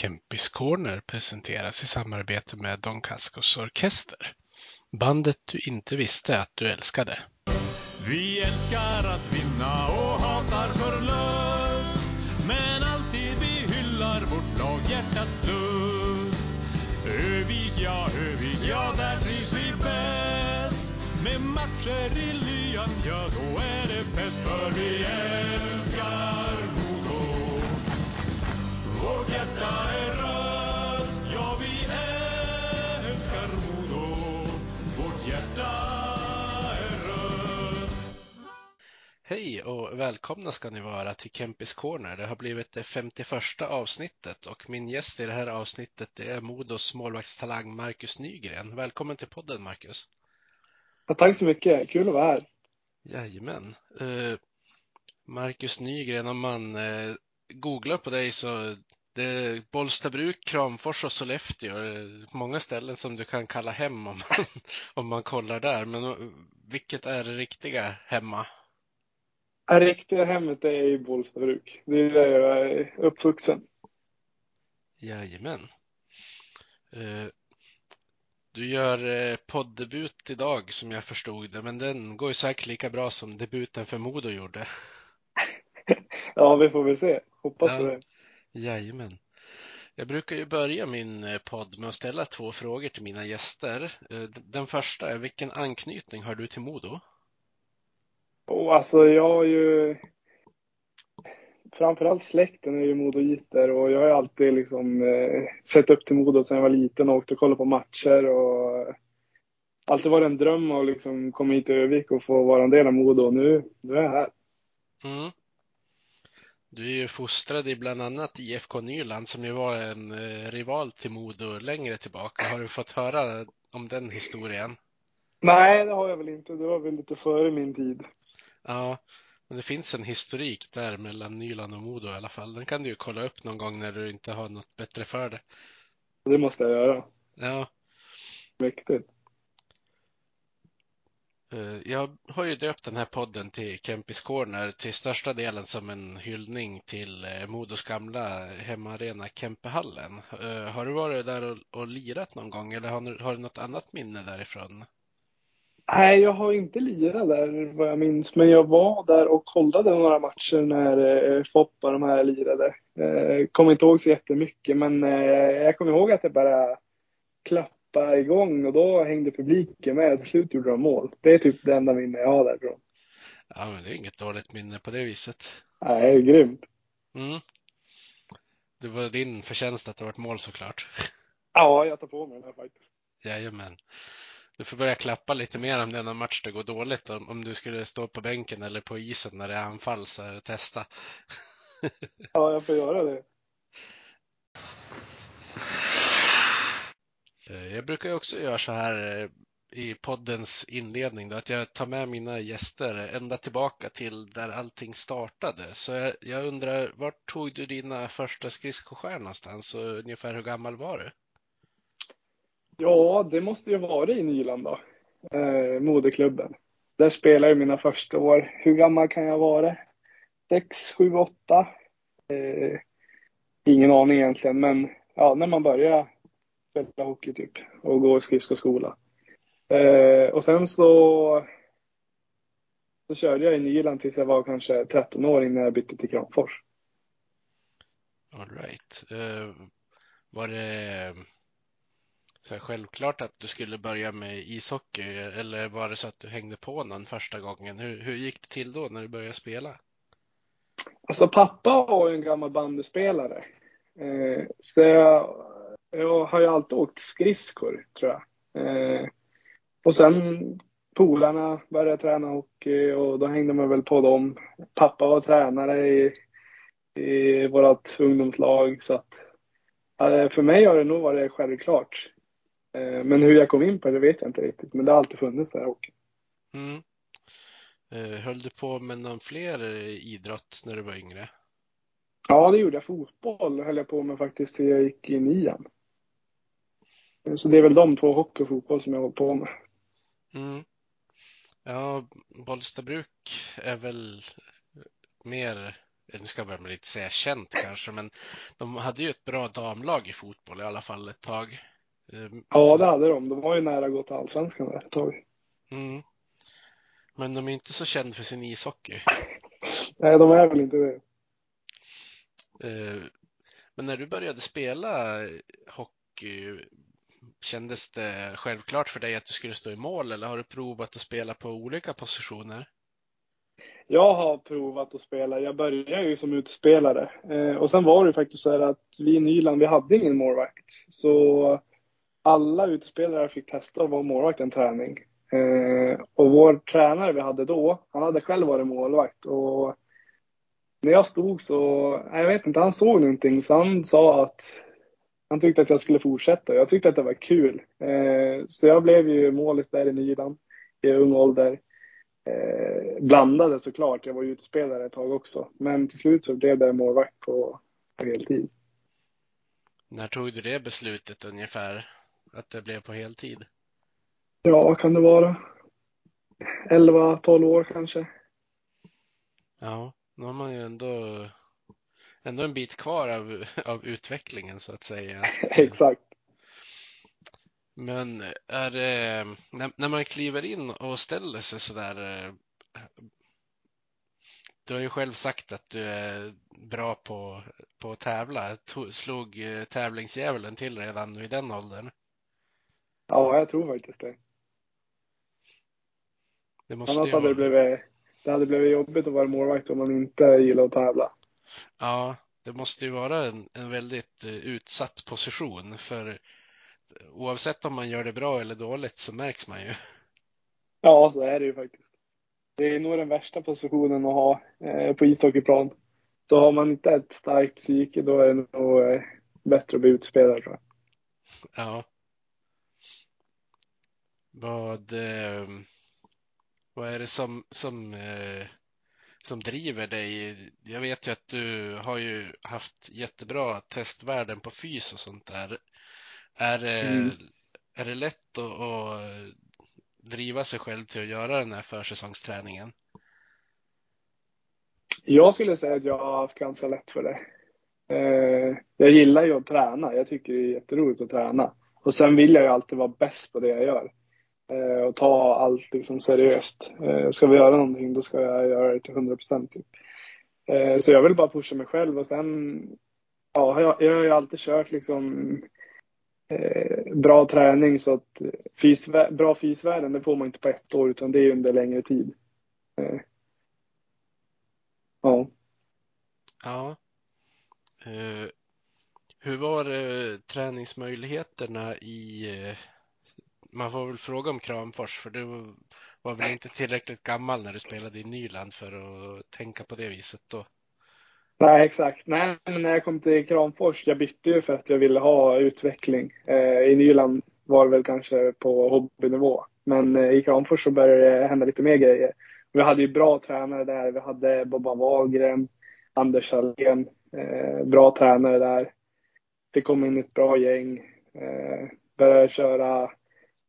Kempis Corner presenteras i samarbete med Don Cascos Orkester. Bandet du inte visste att du älskade. Vi älskar att vinna och hatar förlust, men alltid vi hyllar vårt lag hjärtats lust. Övig ja, där trivs vi bäst. Med matcher i lyan, ja då är det fett. För vi älskar Modo, vårt hjärta är rött. Ja, vi älskar Modo, vårt hjärta. Hej och välkomna ska ni vara till Kempis Corner. Det har blivit det 51:a avsnittet och min gäst i det här avsnittet är Modos målvaktstalang Marcus Nygren. Välkommen till podden, Marcus. Ja, tack så mycket. Kul att vara här. Jajamän. Marcus Nygren, om man googlar på dig så det är Bollstabruk, Kramfors och Skellefteå. Många ställen som du kan kalla hem om man kollar där. Men vilket är det riktiga hemma? Det riktiga hemmet är i Bollstabruk. Det är där jag är uppvuxen. Jajamän. Du gör poddebut idag som jag förstod det. Men den går ju säkert lika bra som debuten för Modo gjorde. Ja, vi får väl se. Hoppas på det. Jajamän. Jag brukar ju börja min podd med att ställa två frågor till mina gäster. Den första är, vilken anknytning har du till Modo? Och alltså jag har ju framförallt släkten är ju Modoiter och jag har alltid liksom sett upp till Modo sedan jag var liten och åkt och kollat på matcher och alltid var det en dröm att liksom komma hit till Övik och få vara en del av Modo och nu är jag här. Mm. Du är ju fostrad i bland annat IFK Nyland som ju var en rival till Modo längre tillbaka. Har du fått höra om den historien? Nej, det har jag väl inte. Det var väl lite före min tid. Ja, men det finns en historik där mellan Nyland och Modo i alla fall. Den kan du ju kolla upp någon gång när du inte har något bättre för det. Det måste jag göra. Ja. Mäktigt. Jag har ju döpt den här podden till Kempis Corner till största delen som en hyllning till Modos gamla hemmaarena Kempehallen. Har du varit där och lirat någon gång eller har du något annat minne därifrån? Nej, jag har inte lirat där vad jag minns. Men jag var där och kollade några matcher när Foppa de här lirade. Kommer inte ihåg så jättemycket. Men jag kommer ihåg att det bara klappade igång. Och då hängde publiken med. Till slut gjorde de mål. Det är typ det enda minne jag har därifrån. Ja, men det är inget dåligt minne på det viset. Nej, det är grymt. Mm. Det var din förtjänst att det var ett mål såklart. Ja, jag tar på mig den här faktiskt. Jajamän. Du får börja klappa lite mer om denna match det går dåligt. Om du skulle stå på bänken eller på isen när det är anfall så är det testa. Ja, jag får göra det. Jag brukar ju också göra så här i poddens inledning då, att jag tar med mina gäster ända tillbaka till där allting startade. Så jag undrar, vart tog du dina första skridskoskär någonstans och ungefär hur gammal var du? Ja, det måste ju vara i Nyland då. Modeklubben. Där spelar jag mina första år. Hur gammal kan jag vara? 6, 7, 8. Ingen aning egentligen. Men ja, när man börjar spela hockey typ. Och gå i skridskoskola. Och sen så körde jag i Nyland tills jag var kanske 13 år innan jag bytte till Kramfors. All right. Var det... Så självklart att du skulle börja med ishockey eller var det så att du hängde på någon första gången? Hur gick det till då när du började spela? Alltså pappa var ju en gammal bandespelare. Så jag har ju alltid åkt skridskor tror jag. Och sen polarna började träna hockey och då hängde man väl på dem. Pappa var tränare i vårt ungdomslag så att, för mig har det nog varit självklart. Men hur jag kom in på det vet jag inte riktigt. Men det har alltid funnits där också. Mm. Höll du på med någon fler idrott när du var yngre? Ja, det gjorde jag. Fotboll höll jag på med faktiskt till jag gick i 9:an. Så det är väl de två, hockey och fotboll, som jag håller på med. Mm. Ja, Bollstabruk är väl mer nu ska jag börja lite säga känt kanske, men de hade ju ett bra damlag i fotboll i alla fall ett tag. Ja, det hade de. De var ju nära gått allsvenskan där ett tag. Mm. Men de är inte så kända för sin ishockey. Nej, de är väl inte det. Men när du började spela hockey, kändes det självklart för dig att du skulle stå i mål, eller har du provat att spela på olika positioner? Jag har provat att spela. Jag började ju som utspelare. Och sen var det faktiskt så här att vi i Nyland, vi hade ingen målvakt. Så alla utspelare fick testa att vara målvakt en träning. Och vår tränare vi hade då, han hade själv varit målvakt. Och när jag stod så, jag vet inte, han såg någonting. Så han sa att han tyckte att jag skulle fortsätta. Jag tyckte att det var kul. Så jag blev ju målis där i Nyland i ung ålder. Blandade såklart. Jag var ju utspelare ett tag också. Men till slut så blev det målvakt på heltid. När tog du det beslutet ungefär? Att det blev på heltid? Ja, kan det vara 11-12 år kanske. Ja, nu har man ju ändå en bit kvar av utvecklingen så att säga. Exakt. Men är det, när man kliver in och ställer sig så där, du har ju själv sagt att du är bra på att tävla. Slog tävlingsdjävulen till redan vid den åldern? Ja, jag tror faktiskt det. Det måste annars hade det blivit jobbigt att vara målvakt om man inte gillar att tävla. Ja, det måste ju vara en väldigt utsatt position, för oavsett om man gör det bra eller dåligt så märks man ju. Ja, så är det ju faktiskt. Det är nog den värsta positionen att ha på ishockeyplan. Så har man inte ett starkt psyke, då är det nog bättre att bli utspelare, tror jag. Ja. Vad är det som driver dig? Jag vet ju att du har ju haft jättebra testvärden på fys och sånt där. Är det lätt att driva sig själv till att göra den här försäsongsträningen? Jag skulle säga att jag har haft ganska lätt för det. Jag gillar ju att träna. Jag tycker det är jätteroligt att träna. Och sen vill jag ju alltid vara bäst på det jag gör. Och ta allt liksom seriöst. Ska vi göra någonting, då ska jag göra det till 100% typ. Så jag vill bara pusha mig själv. Och sen, ja, jag har ju alltid kört liksom bra träning, så att bra fysvärden, det får man inte på ett år, utan det är under längre tid. Ja. Hur var träningsmöjligheterna i man får väl fråga om Kramfors, för du var väl inte tillräckligt gammal när du spelade i Nyland för att tänka på det viset då? Nej, exakt. Nej, men när jag kom till Kramfors, jag bytte ju för att jag ville ha utveckling. I Nyland var det väl kanske på hobbynivå. Men i Kramfors så började det hända lite mer grejer. Vi hade ju bra tränare där. Vi hade Boba Wahlgren, Anders Hallén. Bra tränare där. Det kom in ett bra gäng. Började köra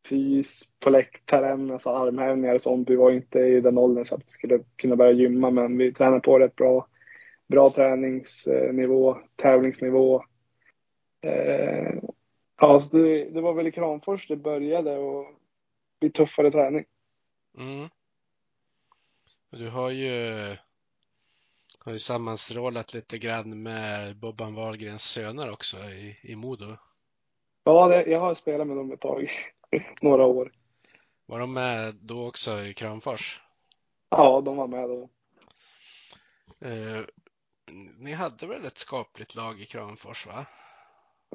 fys på läktaren, alltså armhävningar och sånt. Vi var inte i den åldern så att vi skulle kunna börja gymma, men vi tränade på rätt bra. Bra träningsnivå, tävlingsnivå. Alltså det var väl i Kramfors det började och vi tuffade träning. Mm. Du har ju sammanstrålat lite grann med Boban Wahlgrens söner också i Modo. Ja, jag har spelat med dem ett tag, några år. Var de med då också i Kramfors? Ja, de var med då. Ni hade väl ett skapligt lag i Kramfors, va?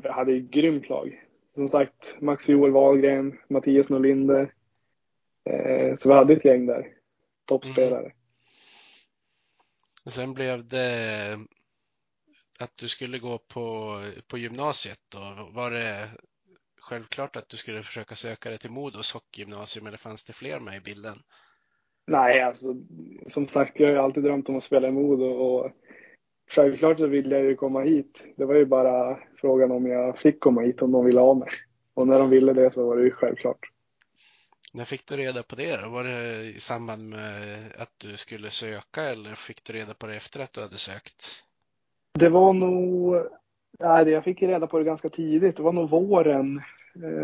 Vi hade ju ett grymt lag. Som sagt, Max-Joel Wahlgren, Mattias Nolinder. Så vi hade ett gäng där. Toppspelare. Mm. Och sen blev det att du skulle gå på gymnasiet då. Var det självklart att du skulle försöka söka dig till Modos hockeygymnasium, eller fanns det fler med i bilden? Nej, alltså som sagt, jag har ju alltid drömt om att spela i Modo och självklart så ville jag ju komma hit. Det var ju bara frågan om jag fick komma hit, om de ville ha mig. Och när de ville det så var det ju självklart. När fick du reda på det då? Var det i samband med att du skulle söka eller fick du reda på det efter att du hade sökt? Det var nog... Nej, jag fick reda på det ganska tidigt. Det var nog våren,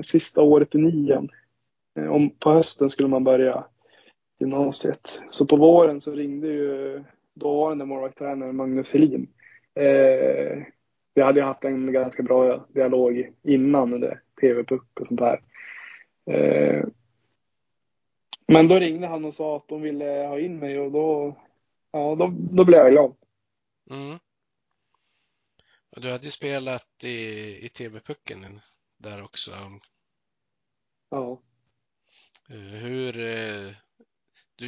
sista året i nian. På hösten skulle man börja gymnasiet. Så på våren så ringde ju dåvarande målvaktstränaren Magnus Helin. Vi hade haft en ganska bra dialog innan under TV-puck och sånt här. Men då ringde han och sa att de ville ha in mig och då blev jag glad. Mm. Du hade ju spelat i TV-pucken där också. Ja. Hur...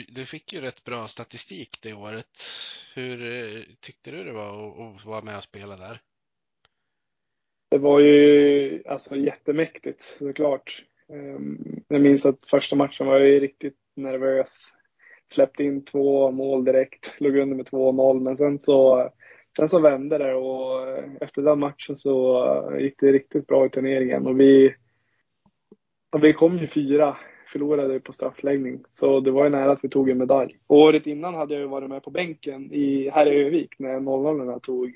Du fick ju rätt bra statistik det året. Hur tyckte du det var att vara med och spela där? Det var ju alltså jättemäktigt såklart. Jag minns att första matchen var jag ju riktigt nervös. Släppte in 2 mål direkt. Låg under med 2-0. Men sen så vände det och efter den matchen så gick det riktigt bra i turneringen. Och vi kom ju 4. Förlorade på straffläggning. Så det var ju nära att vi tog en medalj. Och året innan hade jag varit med på bänken här i Övik när 00-orna tog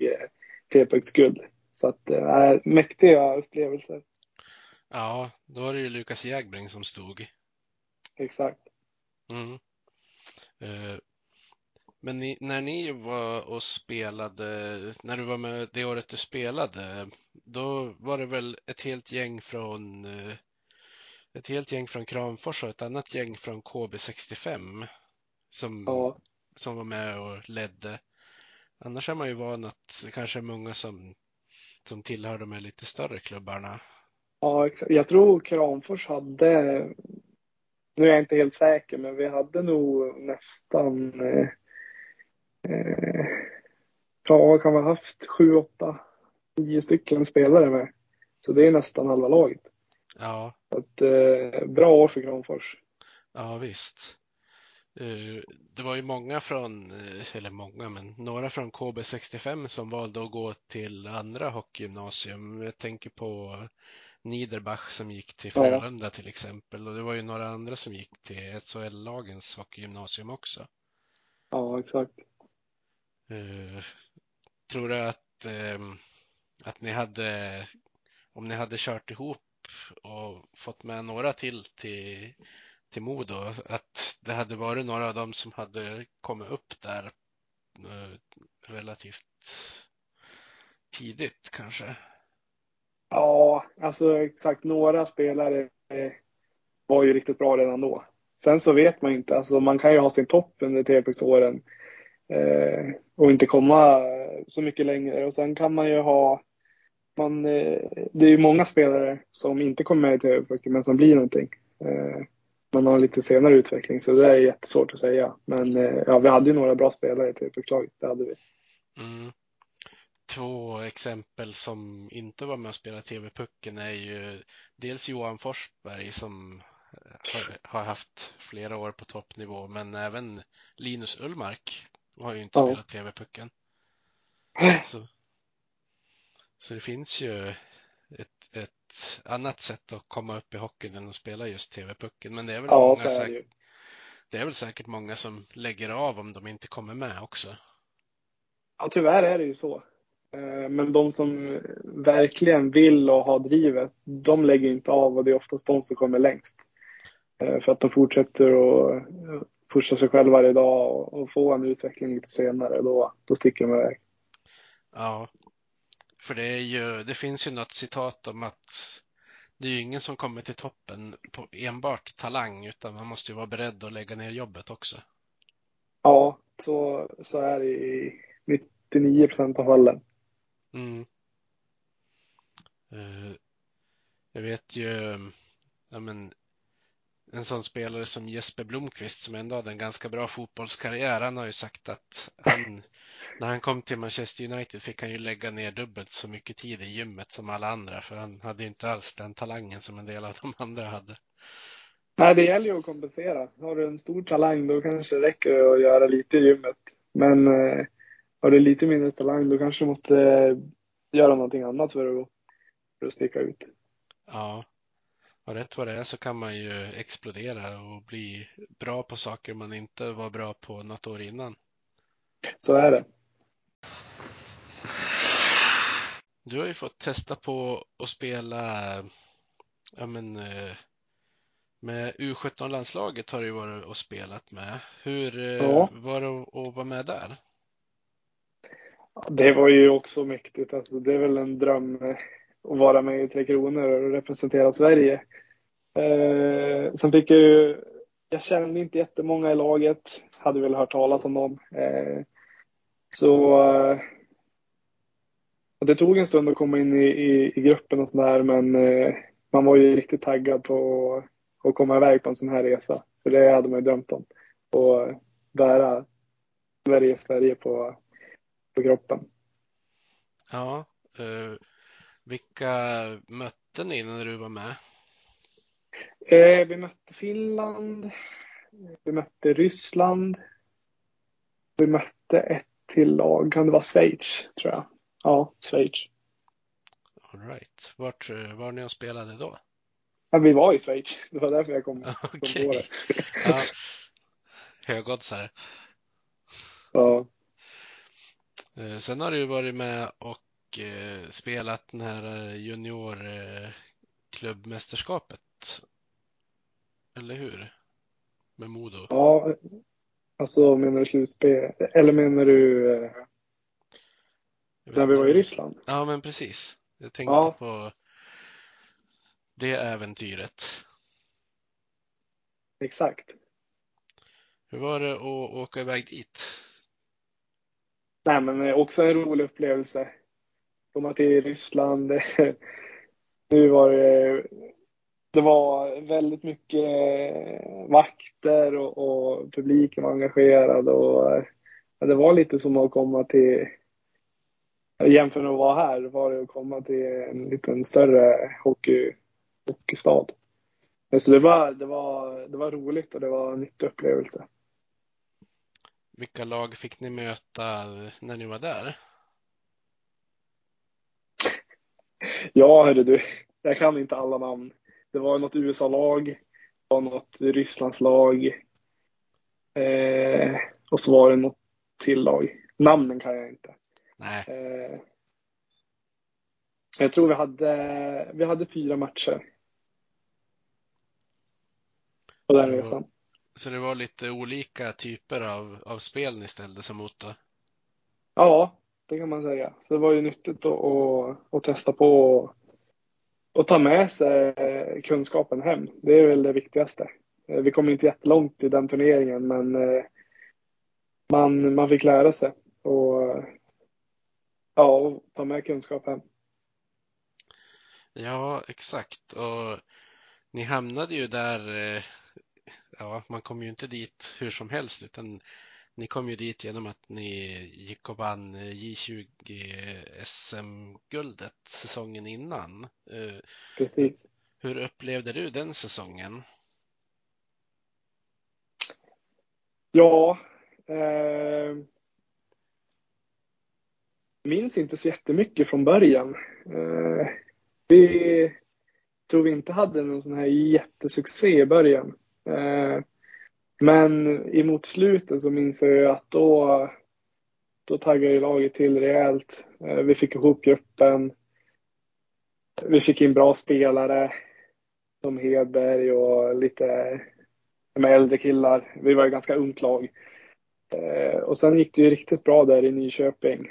T-pucks guld. Så att det är mäktiga upplevelser. Ja, då var det ju Lukas Jägbring som stod. Exakt. Mm. Men när ni var och spelade, när du var med det året du spelade, då var det väl ett helt gäng från Kramfors och ett annat gäng från KB65 som var med och ledde. Annars är man ju van att det kanske är många som tillhör de här lite större klubbarna. Ja, exakt. Jag tror Kramfors hade, nu är jag inte helt säker, men vi hade nog nästan kan vi ha haft 7, 8, 9 stycken spelare med. Så det är nästan halva laget. Ja. Ett bra år för Kramfors. Ja, visst. Det var ju några från KB65 som valde att gå till andra hockeygymnasium. Jag tänker på Niederbach som gick till Frölunda till exempel. Och det var ju några andra som gick till SHL-lagens hockeygymnasium också. Ja, exakt. Tror du att ni hade, om ni hade kört ihop och fått med några till Modo, att det hade varit några av dem som hade kommit upp där relativt tidigt kanske? Ja, alltså exakt. Några spelare var ju riktigt bra redan då. Sen så vet man inte. Alltså, man kan ju ha sin topp under TPS-åren och inte komma så mycket längre. Och sen kan man ju ha... det är ju många spelare som inte kommer med i TV-pucken men som blir någonting. Man har lite senare utveckling, så det är jättesvårt att säga. Men ja, vi hade ju några bra spelare i TV-pucklaget, det hade vi. Mm. 2 exempel som inte var med att spela TV-pucken är ju dels Johan Forsberg som har haft flera år på toppnivå, men även Linus Ullmark har ju inte spelat TV-pucken. Så det finns ju ett annat sätt att komma upp i hockeyn än att spela just TV-pucken. Men det är väl säkert många som lägger av om de inte kommer med också. Ja, tyvärr är det ju så. Men de som verkligen vill och har drivet, de lägger inte av, och det är oftast de som kommer längst. För att de fortsätter och pushar sig själva varje dag och får en utveckling lite senare. Då sticker de iväg. Ja. För det finns ju något citat om att det är ju ingen som kommer till toppen på enbart talang, utan man måste ju vara beredd att lägga ner jobbet också. Ja, så är det i 99% av fallen. Mm. Jag vet ju en sån spelare som Jesper Blomqvist, som ändå hade en ganska bra fotbollskarriär, han har ju sagt att när han kom till Manchester United fick han ju lägga ner dubbelt så mycket tid i gymmet som alla andra, för han hade inte alls den talangen som en del av de andra hade. Nej, det gäller ju att kompensera. Har du en stor talang, då kanske det räcker att göra lite i gymmet. Men har du lite mindre talang, då kanske du måste göra någonting annat för att sticka ut. Ja. Och rätt vad det är så kan man ju explodera och bli bra på saker man inte var bra på något år innan. Så är det. Du har ju fått testa på att spela med U17-landslaget har du varit och spelat med. Hur var det att vara med där? Det var ju också mäktigt. Alltså, det är väl en dröm att vara med i Tre Kronor och representera Sverige. Sen fick jag ju... Jag kände inte jättemånga i laget. Hade väl hört talas om dem. Det tog en stund att komma in i gruppen och sådär. Men man var ju riktigt taggad på att komma iväg på en sån här resa. För det hade man ju drömt om. Och bära Sverige på kroppen. Ja, vilka mötte ni när du var med? Vi mötte Finland. Vi mötte Ryssland. Vi mötte ett till lag. Kan det vara Schweiz, tror jag. Ja, Schweiz. All right. Vart var ni och spelade då? Ja, vi var i Schweiz. Det var därför jag kom. Okej. Okay. Ja. Högoddsare. Ja. Sen har du varit med och spelat den här juniorklubbmästerskapet. Eller hur? Med Modo. Ja, alltså menar du slutspel? Eller menar du när vi var i Ryssland? Ja, men precis. Jag tänkte på det äventyret. Exakt. Hur var det att åka iväg dit? Nej, men också en rolig upplevelse. Komma till Ryssland. Nu var det var väldigt mycket vakter och publiken var engagerad. Och det var lite som att komma till... Jämfört med att vara här var det att komma till en liten större hockeystad. Så det var roligt och det var en nytt upplevelse. Vilka lag fick ni möta när ni var där? Ja, hörde du. Jag kan inte alla namn. Det var något USA-lag. Det var något Rysslandslag. Och så var det något till lag. Namnen kan jag inte. Nej. Jag tror vi hade 4 matcher. Och där resan. Så det var lite olika typer av spel ni ställde sig mot då? Ja, det kan man säga. Så det var ju nyttigt att testa på och ta med sig kunskapen hem. Det är väl det viktigaste. Vi kom inte jättelångt i den turneringen, men man fick lära sig och ta med kunskap hem. Ja, exakt. Och ni hamnade ju där... Ja, man kom ju inte dit hur som helst, utan ni kom ju dit genom att ni gick och vann J20 SM-guldet säsongen innan. Precis. Hur upplevde du den säsongen? Ja, minns inte så jättemycket från början. Vi tror vi inte hade någon sån här jättesuccé i början. Men emot slutet så minns jag ju att då taggade ju laget till rejält. Vi fick ihop gruppen. Vi fick in bra spelare som Hedberg och lite med äldre killar. Vi var ju ganska ungt lag. Och sen gick det ju riktigt bra där i Nyköping.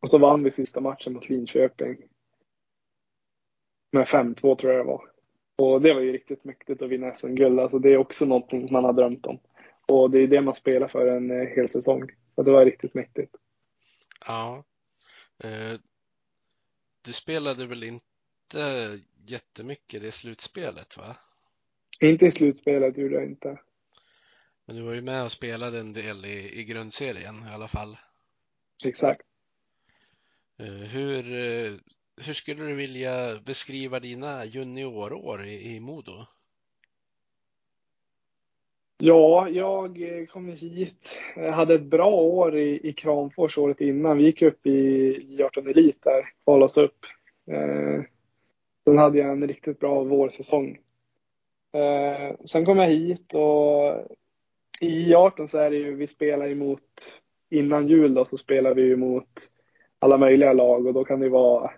Och så vann vi sista matchen mot Linköping med 5-2 tror jag det var. Och det var ju riktigt mäktigt att vinna SM-guld. Alltså det är också någonting man har drömt om. Och det är det man spelar för en hel säsong. Så det var riktigt mäktigt. Ja. Du spelade väl inte jättemycket i slutspelet, va? Inte i slutspelet gjorde jag inte. Men du var ju med och spelade en del i grundserien i alla fall. Exakt. Hur skulle du vilja beskriva dina juniorår i Modo? Ja, jag kom hit. Jag hade ett bra år i Kramfors året innan. Vi gick upp i J18 Elit där. Kvalades upp. Sen hade jag en riktigt bra vårsäsong. Sen kom jag hit och i J18 så är det ju, vi spelar emot, innan jul då så spelar vi emot alla möjliga lag, och då kan det vara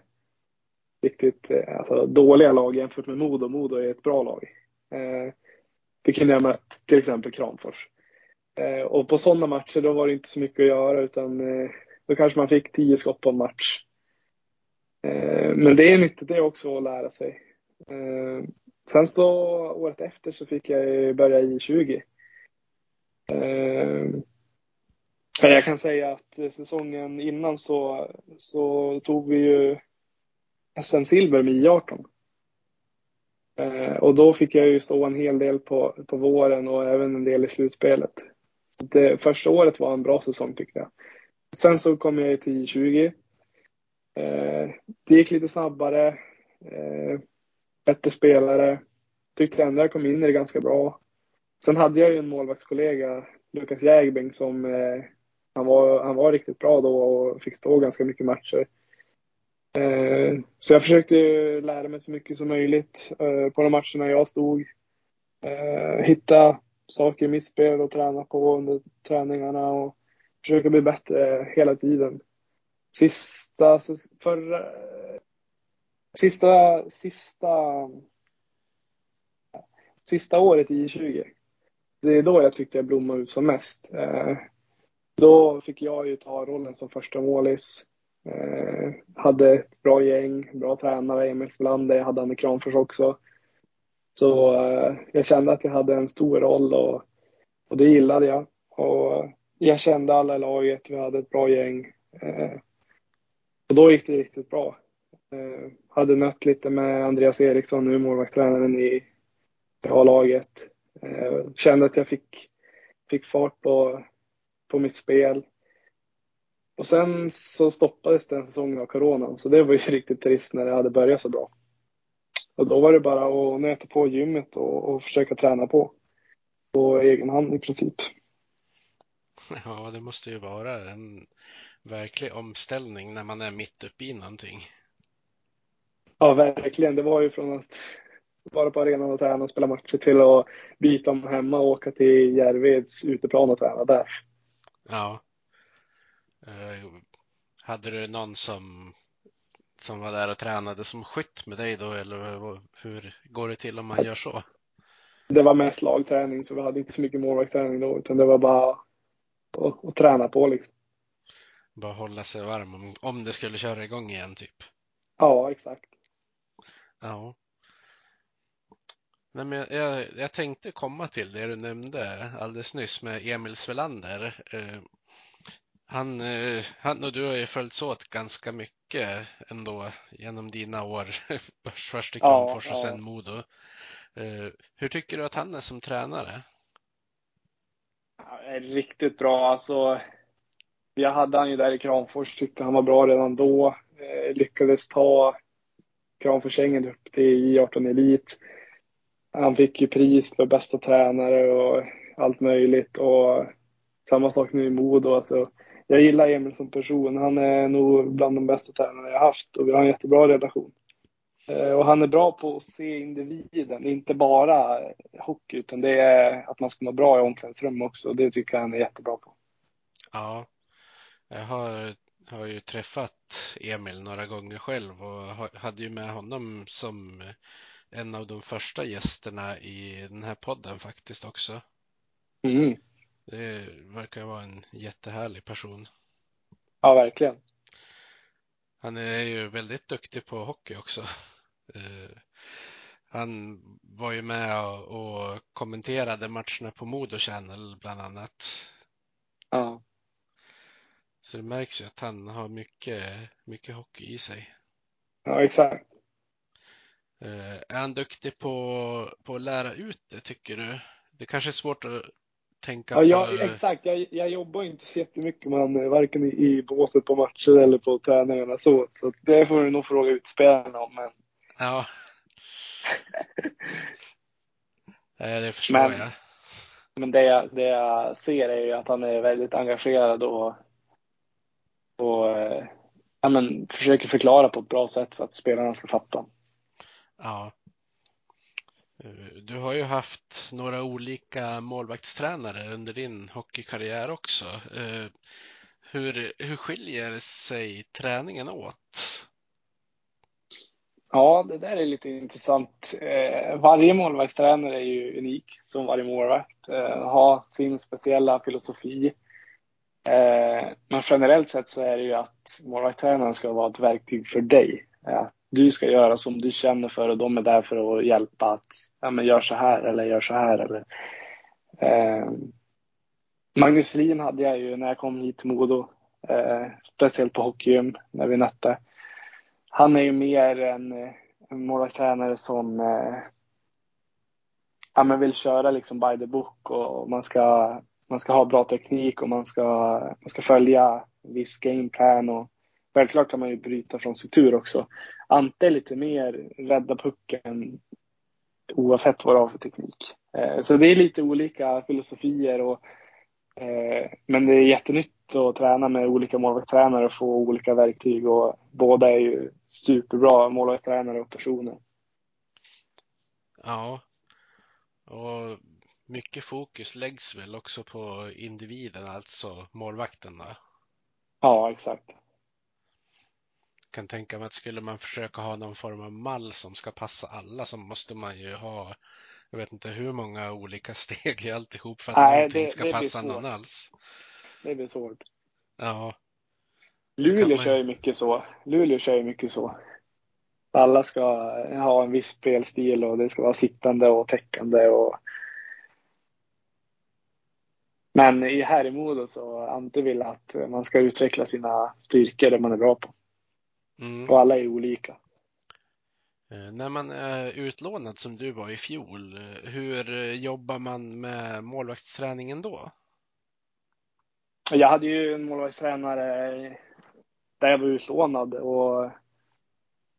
riktigt alltså, dåliga lag jämfört med Modo. Modo är ett bra lag. Vi kunde ha mött till exempel Kramfors. Och på sådana matcher då var det inte så mycket att göra, utan då kanske man fick 10 skott på en match. Men det är nyttigt det också att lära sig. Sen så året efter så fick jag börja i J20. Jag kan säga att säsongen innan så tog vi ju SM-silver med J18. Och då fick jag ju stå en hel del på våren och även en del i slutspelet. Så det första året var en bra säsong tyckte jag. Sen så kom jag till J20. Det gick lite snabbare, bättre spelare. Tyckte ändå jag kom in i det ganska bra. Sen hade jag ju en målvaktskollega, Lukas Jägbring, som han var riktigt bra då och fick stå ganska mycket matcher. Så jag försökte lära mig så mycket som möjligt på de matcherna jag stod. Hitta saker i mitt spel och träna på under träningarna och försöka bli bättre hela tiden. Sista året i J20, det är då jag tyckte jag blommade ut som mest. Då fick jag ju ta rollen som första målis. Hade ett bra gäng, bra tränare, Emil Svelander, jag hade Ante Kramfors också. Så jag kände att jag hade en stor roll och det gillade jag. Och jag kände alla i laget, vi hade ett bra gäng. Och då gick det riktigt bra. Hade mött lite med Andreas Eriksson, nu målvaktstränaren i A-laget. Kände att jag fick fart på mitt spel. Och sen så stoppades den säsongen av coronan. Så det var ju riktigt trist när det hade börjat så bra. Och då var det bara att nöta på gymmet och försöka träna på egen hand i princip. Ja, det måste ju vara en verklig omställning när man är mitt uppe i någonting. Ja, verkligen. Det var ju från att vara på arenan och träna och spela matcher till att byta om hemma och åka till Järveds uteplan och träna där. Ja. Hade du någon som var där och tränade som skytt med dig då, eller hur går det till om man gör så? Det var mest lagträning, så vi hade inte så mycket målvaktsträning då, utan det var bara att träna på liksom. Bara hålla sig varm om det skulle köra igång igen typ. Ja, exakt. Ja. Nej, men jag tänkte komma till det du nämnde alldeles nyss med Emil Svelander. Han och du har ju följts åt ganska mycket ändå genom dina år. Först i Kramfors och sen Modo. Hur tycker du att han är som tränare? Ja, är riktigt bra. Alltså, jag hade han ju där i Kramfors. Tyckte han var bra redan då. Lyckades ta Kramforsängen upp till J18 Elit. Han fick ju pris för bästa tränare och allt möjligt. Och samma sak nu i Modo. Alltså, jag gillar Emil som person. Han är nog bland de bästa tränarna jag har haft. Och vi har en jättebra relation. Och han är bra på att se individen. Inte bara hockey, utan det är att man ska vara bra i omklädningsrum också. Det tycker jag han är jättebra på. Ja, jag har ju träffat Emil några gånger själv. Och hade ju med honom som en av de första gästerna i den här podden faktiskt också. Mm. Det verkar vara en jättehärlig person. Ja, verkligen. Han är ju väldigt duktig på hockey också. Han var ju med och kommenterade matcherna på Modo Channel bland annat. Ja. Så det märks ju att han har mycket hockey i sig. Ja, exakt. Är han duktig på att lära ut det, tycker du? Det kanske är svårt att tänka på... Exakt, jag jobbar inte så jättemycket med han, varken i båset på matcher eller på träningarna. Så det får du nog fråga ut spelarna om. Men... Ja. Det förstår jag. Men det jag ser är ju att han är väldigt engagerad och försöker förklara på ett bra sätt så att spelarna ska fatta. Ja. Du har ju haft några olika målvaktstränare under din hockeykarriär också. Hur skiljer sig träningen åt? Ja, det där är lite intressant. Varje målvaktstränare är ju unik, som varje målvakt. Har sin speciella filosofi. Men generellt sett så är det ju att målvaktstränaren ska vara ett verktyg för dig. Att du ska göra som du känner för, och de är där för att hjälpa att ja, men gör så här eller gör så här. Eller. Magnus Helin hade jag ju när jag kom hit till Modo. Speciellt på hockeygym när vi nötte. Han är ju mer en målvaktstränare som ja, men vill köra liksom by the book, och man ska ha bra teknik, och man ska följa viss gameplan, och självklart kan man ju bryta från struktur också. Ante är lite mer rädda pucken oavsett vad det har för teknik. Så det är lite olika filosofier, och men det är jättenytt att träna med olika målvaktstränare och få olika verktyg, och båda är ju superbra målvaktstränare och personer. Ja, och mycket fokus läggs väl också på individen, alltså målvakterna. Ja, exakt. Kan tänka mig att skulle man försöka ha någon form av mall som ska passa alla, så måste man ju ha, jag vet inte hur många olika steg i alltihop för att någonting ska passa någon alls. Det blir svårt. Ja. Luleå kör ju mycket så. Alla ska ha en viss spelstil, och det ska vara sittande och täckande och... Men här i Modo så Ante vill att man ska utveckla sina styrkor där man är bra på. Mm. Och alla är olika. När man är utlånad som du var i fjol, hur jobbar man med målvaktsträningen då? Jag hade ju en målvaktstränare där jag var utlånad, och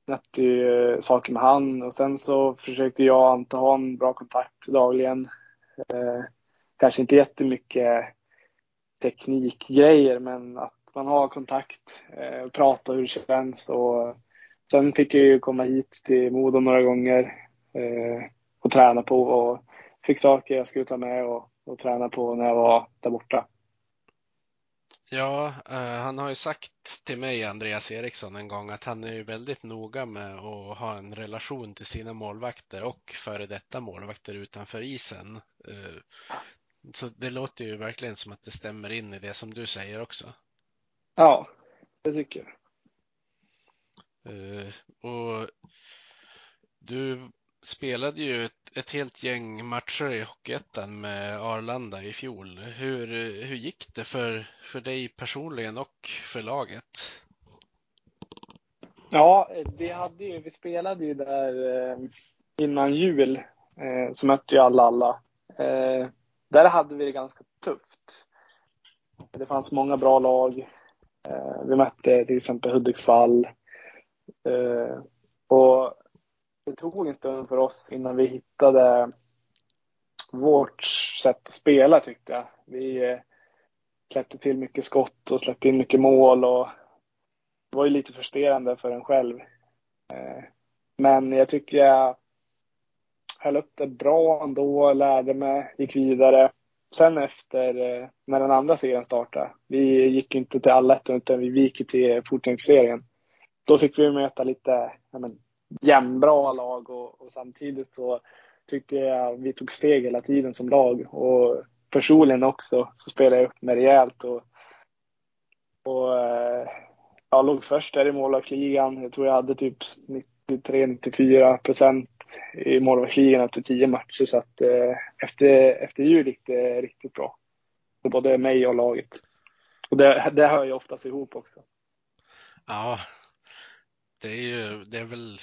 nötte ju saker med han. Och sen så försökte jag inte ha en bra kontakt dagligen. Kanske inte jättemycket teknikgrejer, men att man har kontakt, pratar hur det känns. Och sen fick jag ju komma hit till Modo några gånger och träna på, och fick saker jag skulle ta med och träna på när jag var där borta. Ja, han har ju sagt till mig, Andreas Eriksson, en gång att han är ju väldigt noga med att ha en relation till sina målvakter och före detta målvakter utanför isen. Så det låter ju verkligen som att det stämmer in i det som du säger också. Ja, det tycker jag. Och du spelade ju ett helt gäng matcher i Hockeyettan med Arlanda i fjol. Hur gick det för dig personligen och för laget? Ja, vi spelade ju där innan jul, så mötte ju alla. Där hade vi det ganska tufft. Det fanns många bra lag. Vi mötte till exempel Hudiksvall. Och det tog en stund för oss innan vi hittade vårt sätt att spela, tyckte jag. Vi släppte till mycket skott och släppte in mycket mål, och det var ju lite frustrerande för en själv. Men jag tycker jag höll upp det bra ändå, lärde mig, gick vidare. Sen efter när den andra serien startade, vi gick inte till allettan utan vi gick till fortsättningsserien. Då fick vi möta lite jämnbra lag, och samtidigt så tyckte jag vi tog steg hela tiden som lag, och personligen också så spelade jag upp med rejält, och jag låg först där i målvaktsligan. Jag tror jag hade typ 93-94% i målvaktsligan efter 10 matcher, så att efter jul gick det riktigt bra för både mig och laget, och det hör ju oftast ihop också. Ja. Det är väl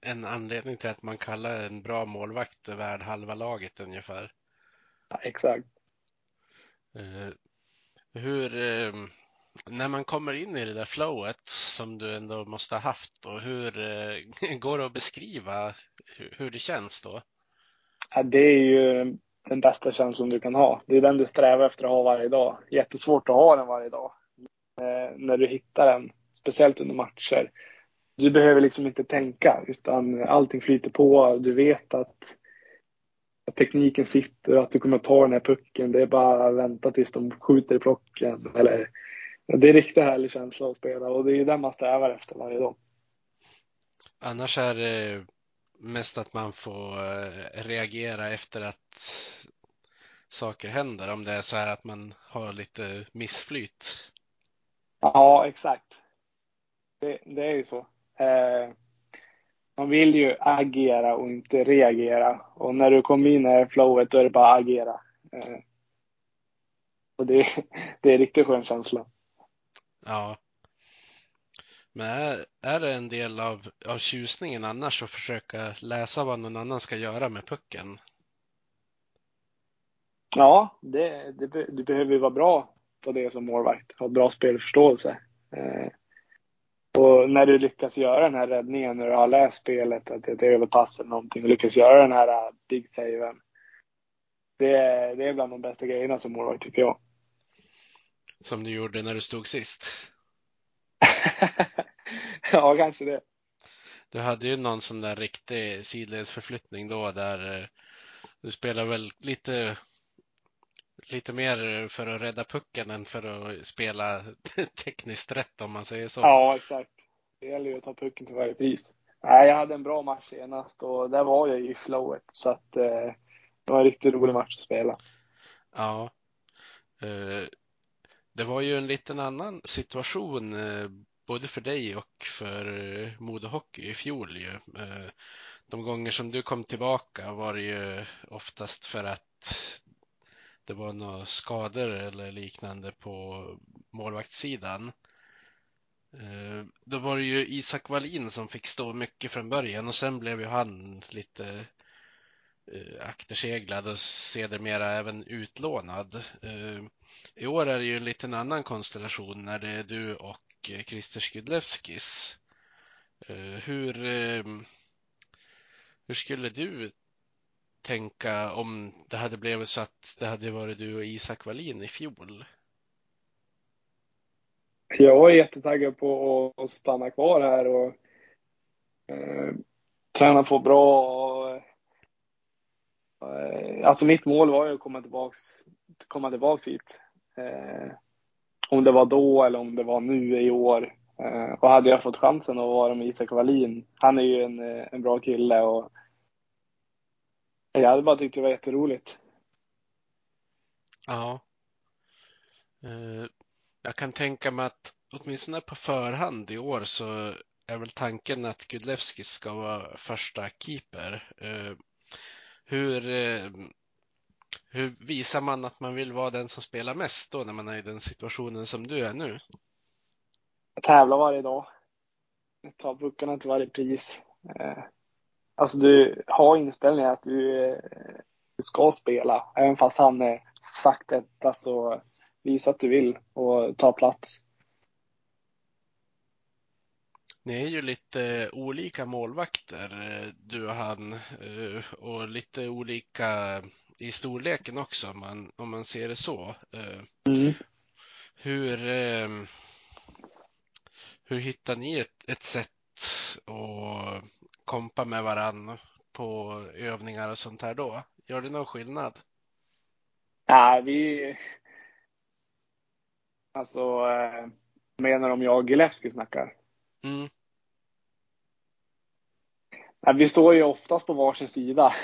en anledning till att man kallar en bra målvakt värd halva laget ungefär. Ja, exakt. När man kommer in i det där flowet som du ändå måste ha haft, och hur går det att beskriva hur det känns då? Ja, det är ju den bästa känslan du kan ha. Det är den du strävar efter att ha varje dag. Jättesvårt att ha den varje dag. När du hittar den, speciellt under matcher. Du behöver liksom inte tänka, utan allting flyter på. Du vet att tekniken sitter, att du kommer ta den här pucken. Det är bara att vänta tills de skjuter i plocken. Eller, det är riktigt härlig känsla att spela, och det är där man strävar efter varje dag. Annars är det mest att man får reagera efter att saker händer, om det är så här att man har lite missflyt. Ja, exakt. Det är ju så. Man vill ju agera och inte reagera. Och när du kommer in i flowet, då är det bara att agera. Och det är riktigt skön känsla. Ja. Men är det en del av tjusningen annars att försöka läsa vad någon annan ska göra med pucken? Ja, du behöver ju vara bra på det som målvakt. Ha bra spelförståelse. Och när du lyckas göra den här räddningen, när du har läst spelet, att det är överpass eller någonting, och lyckas göra den här big saven, det är bland de bästa grejerna som målvakt, tycker jag. Som du gjorde när du stod sist. Ja, kanske det. Du hade ju någon sån där riktig sidledsförflyttning då, där du spelade väl lite mer för att rädda pucken än för att spela tekniskt rätt, om man säger så. Ja, exakt. Det gäller ju att ta pucken till varje pris. Nej, jag hade en bra match senast, och där var jag i flowet, så att det var en riktigt rolig match att spela. Ja. Det var ju en liten annan situation både för dig och för Modo Hockey i fjol ju. De gånger som du kom tillbaka var det ju oftast för att det var några skador eller liknande på målvaktssidan. Då var det ju Isak Wallin som fick stå mycket från början, och sen blev ju han lite akterseglad och sedermera även utlånad. I år är det ju en liten annan konstellation när det är du och Kristers Gudļevskis. Hur skulle du tänka om det hade blivit så att det hade varit du och Isak Wallin i fjol? Jag är jättetaggad på att stanna kvar här och träna på bra. Och, alltså mitt mål var ju att komma tillbaka hit. Om det var då eller om det var nu i år. Och hade jag fått chansen att vara med Isak Wallin. Han är ju en bra kille, och jag hade bara tyckt det var jätteroligt. Ja. Jag kan tänka mig att åtminstone på förhand i år så är väl tanken att Gudļevskis ska vara första keeper. Hur visar man att man vill vara den som spelar mest då, när man är i den situationen som du är nu? Jag tävlar varje dag. Jag tar puckarna till varje pris. Alltså du har inställningen att du ska spela. Även fast han är sagt detta, så visa att du vill och ta plats. Ni är ju lite olika målvakter, du och han. Och lite olika i storleken också, om man ser det så. Hur hittar ni ett sätt att kompa med varann på övningar och sånt här då? Gör det någon skillnad? Nej, vi... Alltså, menar om jag och Gudļevskis snackar? Mm. Nej, vi står ju oftast på varsin sida,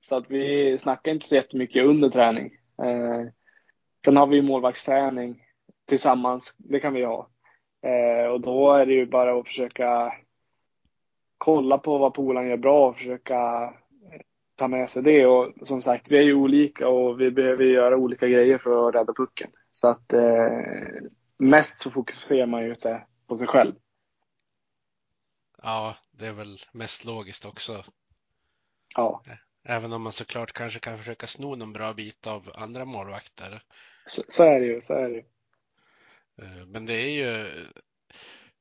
så att vi snackar inte så jättemycket under träning. Sen har vi målvaktsträning tillsammans, det kan vi ha. Och då är det ju bara att försöka kolla på vad polaren gör bra och försöka ta med sig det. Och som sagt, vi är ju olika och vi behöver göra olika grejer för att rädda pucken. Så att mest så fokuserar man ju sig på sig själv. Ja, det är väl mest logiskt också. Ja. Även om man såklart kanske kan försöka sno någon bra bit av andra målvakter. Så är det ju, så är det ju. Men det är ju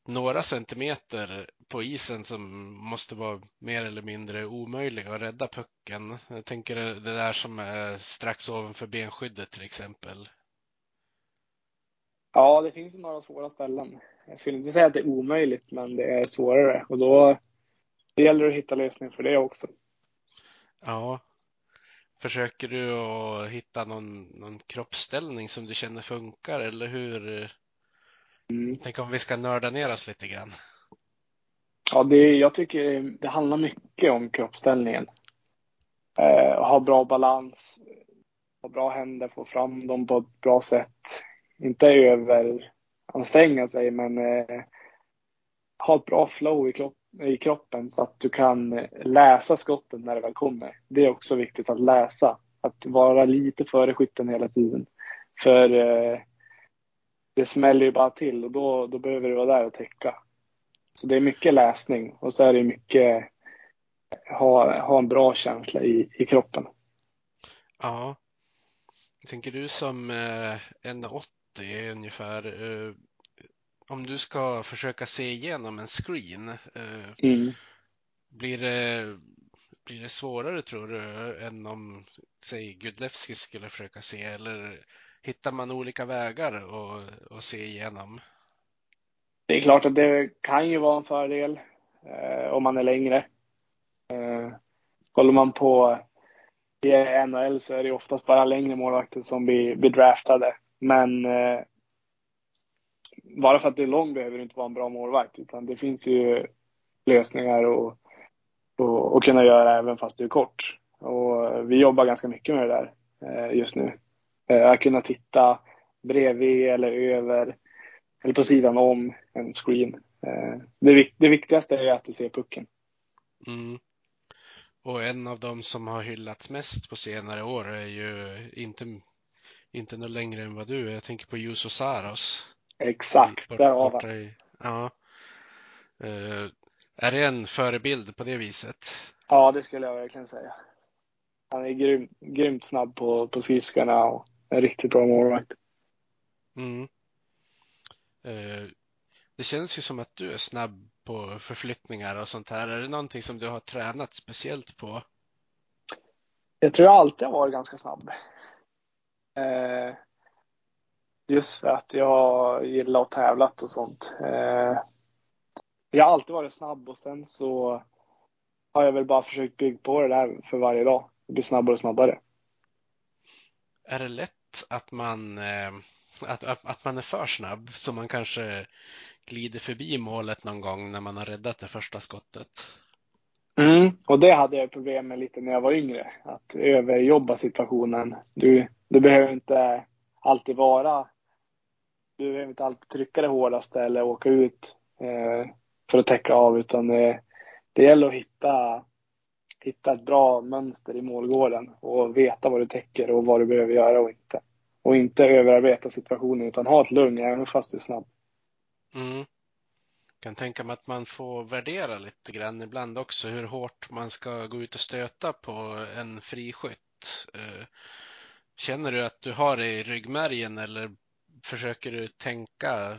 några centimeter på isen som måste vara mer eller mindre omöjliga att rädda pucken. Jag tänker det där som är strax ovanför benskyddet till exempel. Ja, det finns några svåra ställen. Jag skulle inte säga att det är omöjligt, men det är svårare. Och då det gäller att hitta lösning för det också. Ja. Försöker du att hitta någon kroppsställning som du känner funkar, eller hur? Tänk om vi ska nörda ner oss lite grann. Ja, jag tycker det handlar mycket om kroppsställningen. Ha bra balans, ha bra händer, få fram dem på ett bra sätt. Inte överanstränga sig, men ha ett bra flow i kroppen så att du kan läsa skotten när det väl kommer. Det är också viktigt att läsa. Att vara lite före skytten hela tiden. För det smäller ju bara till, och då behöver du vara där och täcka. Så det är mycket läsning, och så är det mycket ha en bra känsla i kroppen. Ja. Tänker du som en 80 ungefär, om du ska försöka se igenom en screen, blir det svårare, tror du, än om, säg, Gudļevskis skulle försöka se, eller hittar man olika vägar att se igenom? Det är klart att det kan ju vara en fördel om man är längre. Kollar man på i NHL så är det oftast bara längre målvakter som blir draftade. Men bara för att det är lång behöver det inte vara en bra målvakt, utan det finns ju lösningar och kunna göra även fast det är kort. Och vi jobbar ganska mycket med det där just nu. Att kunna titta bredvid eller över eller på sidan om en screen. Det viktigaste är att du ser pucken. Mm. Och en av dem som har hyllats mest på senare år är ju inte något längre än vad du är. Jag tänker på Juuso Saros. Exakt, därav. Ja. Är det en förebild på det viset? Ja, det skulle jag verkligen säga. Han är grymt snabb på skridskorna och en riktigt bra målvakt. Mm. Det känns ju som att du är snabb på förflyttningar och sånt här. Är det någonting som du har tränat speciellt på? Jag tror jag alltid har varit ganska snabb. Just för att jag gillar att tävla och sånt. Jag har alltid varit snabb, och sen så har jag väl bara försökt bygga på det där för varje dag. Det blir snabbare och snabbare. Är det lätt att man är för snabb, så man kanske glider förbi målet någon gång när man har räddat det första skottet? Och det hade jag problem med lite när jag var yngre, att överjobba situationen. Du behöver inte alltid du behöver inte alltid trycka det hårdaste eller åka ut för att täcka av, utan det gäller att hitta ett bra mönster i målgården och veta vad du täcker och vad du behöver göra, och inte överarbeta situationen, utan ha ett lugn även fast du är snabb. Kan tänka mig att man får värdera lite grann ibland också hur hårt man ska gå ut och stöta på en friskytt. Känner du att du har det i ryggmärgen, eller försöker du tänka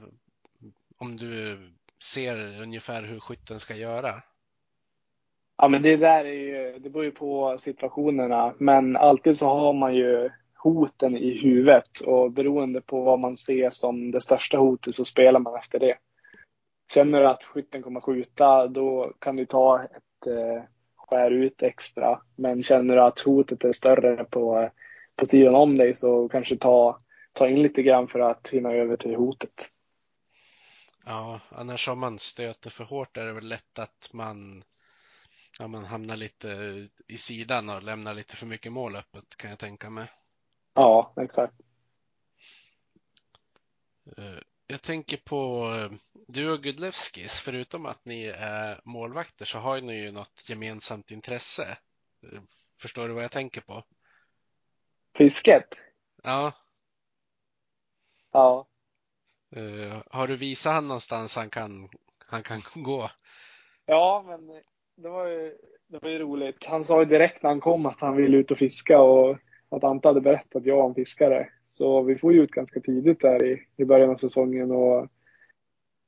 om du ser ungefär hur skytten ska göra? Ja, men det där är ju, det beror ju på situationerna, men alltid så har man ju hoten i huvudet, och beroende på vad man ser som det största hotet så spelar man efter det. Känner du att skytten kommer skjuta, då kan du ta ett skär ut extra, men känner du att hotet är större på sidan om dig, så kanske ta in lite grann för att hinna över till hotet. Ja, annars om man stöter för hårt är det väl lätt att man hamnar lite i sidan och lämnar lite för mycket mål öppet, kan jag tänka mig. Ja, exakt. Jag tänker på du och Gudļevskis, förutom att ni är målvakter så har ni ju något gemensamt intresse. Förstår du vad jag tänker på? Fisket? Ja. Ja. Har du visat han någonstans han kan gå? Ja, men det var ju roligt. Han sa ju direkt när han kom att han ville ut och fiska, och att Ante hade berättat att jag var en fiskare. Så vi får ju ut ganska tidigt där i början av säsongen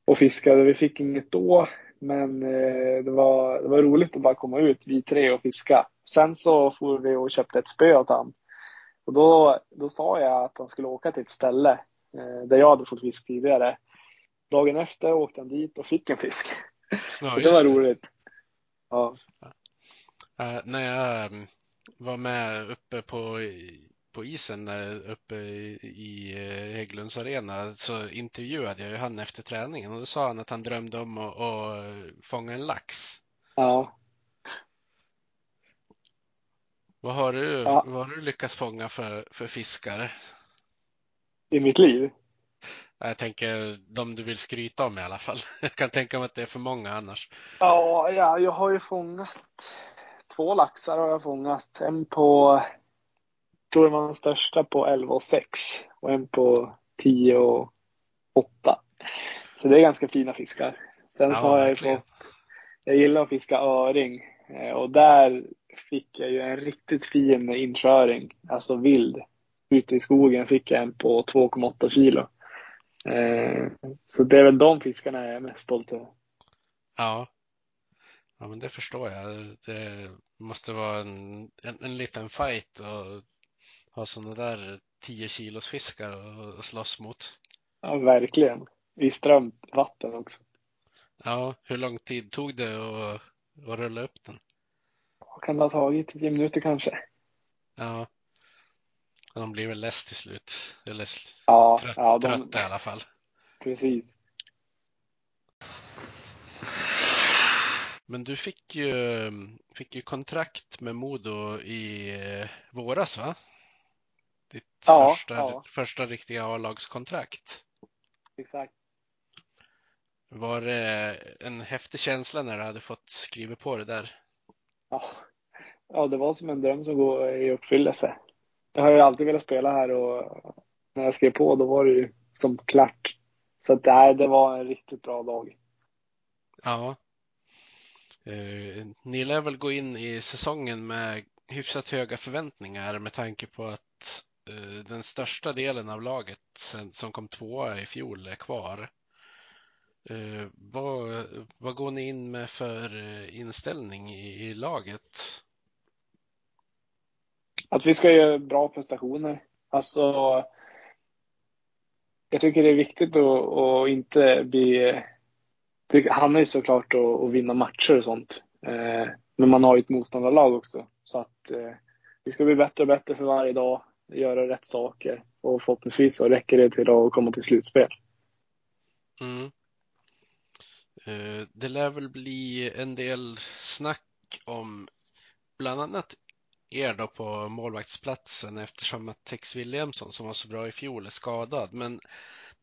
och fiskade. Vi fick inget då, men det var roligt att bara komma ut, vi tre, och fiska. Sen så får vi och köpte ett spö åt han. Och då sa jag att han skulle åka till ett ställe där jag hade fått fisk tidigare. Dagen efter åkte han dit och fick en fisk. Ja, det var roligt. Ja. När jag var med uppe på isen uppe i Hägglunds arena, så intervjuade jag ju han efter träningen, och då sa han att han drömde om att fånga en lax. Ja. Vad har du lyckats fånga för fiskar? I mitt liv? Jag tänker de du vill skryta om i alla fall. Jag kan tänka mig att det är för många annars. Ja, jag har ju fångat 2 laxar. Har jag fångat en på, tror jag var den största, på 11,6 och en på 10,8. Så det är ganska fina fiskar. Sen så har jag verkligen jag gillar att fiska öring, och där fick jag ju en riktigt fin inköring, alltså vild. Ute i skogen fick jag en på 2,8 kilo. Så det är väl de fiskarna jag är mest stolt över. Ja, men det förstår jag. Det måste vara en liten fight att ha sådana där 10 kilos fiskar att slåss mot. Ja, verkligen. I strömt vatten också. Ja, hur lång tid tog det att rulla upp den? Kan det ha tagit 10 minuter kanske. Ja. De blir väl läst till slut. Eller trötta i alla fall. Precis. Men du fick ju kontrakt med Modo i våras, va? Ditt första riktiga A-lagskontrakt. Exakt. Var det en häftig känsla när du hade fått skriva på det där? Ja, det var som en dröm som går i uppfyllelse. Jag har ju alltid velat spela här, och när jag skrev på då var det ju som klart. Så att det var en riktigt bra dag. Ja. Ni lär väl gå in i säsongen med hyfsat höga förväntningar, med tanke på att den största delen av laget som kom 2:a i fjol är kvar. Vad går ni in med för inställning i laget? Att vi ska göra bra prestationer. Alltså, jag tycker det är viktigt att inte bli... Han är ju såklart att vinna matcher och sånt. Men man har ju ett motståndarlag också. Så att vi ska bli bättre och bättre för varje dag. Göra rätt saker. Och förhoppningsvis så räcker det till att komma till slutspel. Mm. Det lär väl bli en del snack om bland annat er då på målvaktsplatsen, eftersom att Tex Williamson, som var så bra i fjol, är skadad. Men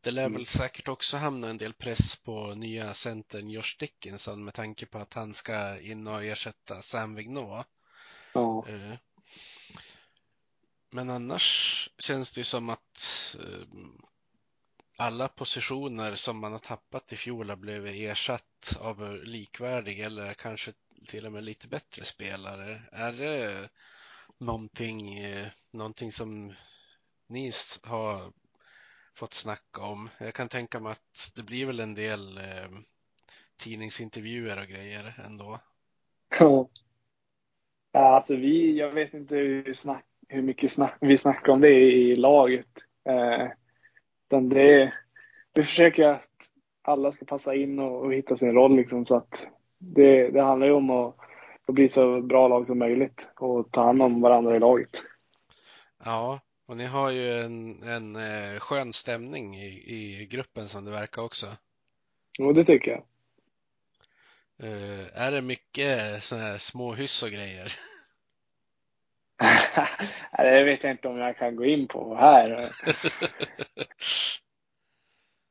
det lär väl säkert också hamna en del press på nya centern Josh Dickinson, med tanke på att han ska in och ersätta Sam Vigneault. Ja. Men annars känns det ju som att alla positioner som man har tappat i fjol har blivit ersatt av likvärdig eller kanske till och med lite bättre spelare. Är det någonting som ni har fått snacka om? Jag kan tänka mig att det blir väl en del tidningsintervjuer och grejer ändå. Ja. Alltså jag vet inte hur mycket vi snackar om det i laget. Vi försöker att alla ska passa in och hitta sin roll liksom, så att det handlar ju om att bli så bra lag som möjligt och ta hand om varandra i laget. Ja, och ni har ju en skön stämning i gruppen som det verkar också. Jo, det tycker jag. Är det mycket sådana här små hyss och grejer? Det vet jag inte om jag kan gå in på här.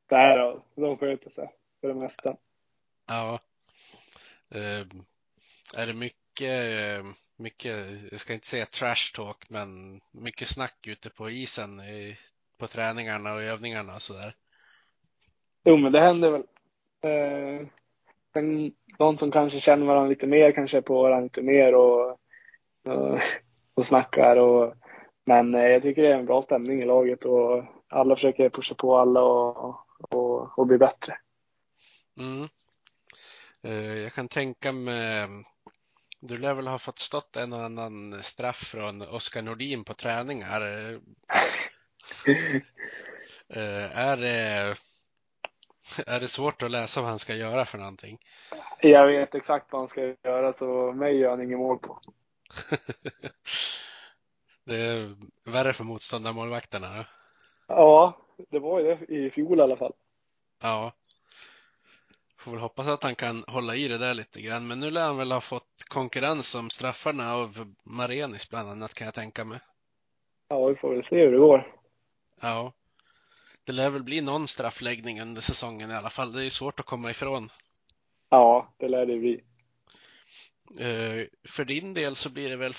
Där då, de sköter sig för det mesta. Ja. Är det mycket, jag ska inte säga trash talk, men mycket snack ute på isen på träningarna och övningarna och sådär? Jo, men det händer väl. De som kanske känner varandra lite mer kanske är på varandra lite mer och snackar, men jag tycker det är en bra stämning i laget, och alla försöker pusha på alla och bli bättre. Mm. Jag kan tänka mig, du lär väl ha fått stått en och annan straff från Oskar Nordin på träningar. Är det svårt att läsa vad han ska göra för någonting? Jag vet exakt vad han ska göra, så mig gör han ingen mål på. Det är värre för motståndarmålvakterna då? Ja, det var ju det i fjol i alla fall. Ja. Får väl hoppas att han kan hålla i det där lite grann. Men nu lär han väl ha fått konkurrens om straffarna av Marenis bland annat, kan jag tänka mig. Ja, vi får väl se hur det går. Ja. Det lär väl bli någon straffläggning under säsongen i alla fall. Det är ju svårt att komma ifrån. Ja, det lär det bli. För din del så blir det väl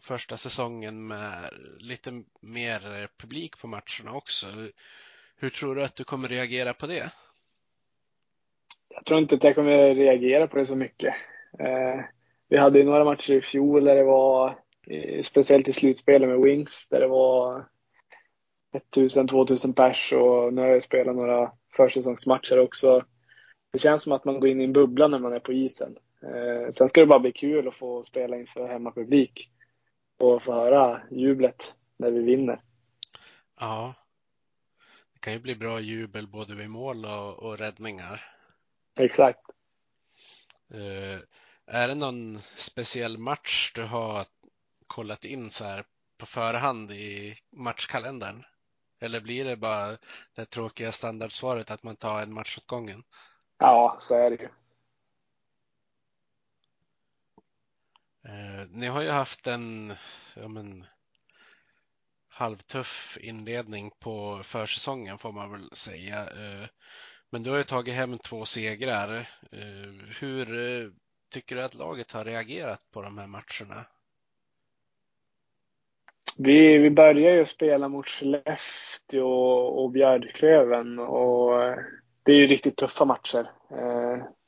första säsongen med lite mer publik på matcherna också. Hur tror du att du kommer reagera på det? Jag tror inte att jag kommer reagera på det så mycket. Vi hade ju några matcher i fjol där det var, speciellt i slutspelet med Wings, där det var 1000-2000 pers, och nu har jag spelat några försäsongsmatcher också. Det känns som att man går in i en bubbla när man är på isen. Sen ska det bara bli kul att få spela inför hemmapublik och få höra jublet när vi vinner. Ja, det kan ju bli bra jubel både vid mål och räddningar. Exakt. Är det någon speciell match du har kollat in så här på förhand i matchkalendern? Eller blir det bara det tråkiga standardsvaret att man tar en match åt gången? Ja, så är det ju. Ni har ju haft en halvtuff inledning på försäsongen, får man väl säga. Men du har ju tagit hem 2 segrar. Hur tycker du att laget har reagerat på de här matcherna? Vi började ju spela mot Skellefteå och Björklöven, och det är ju riktigt tuffa matcher.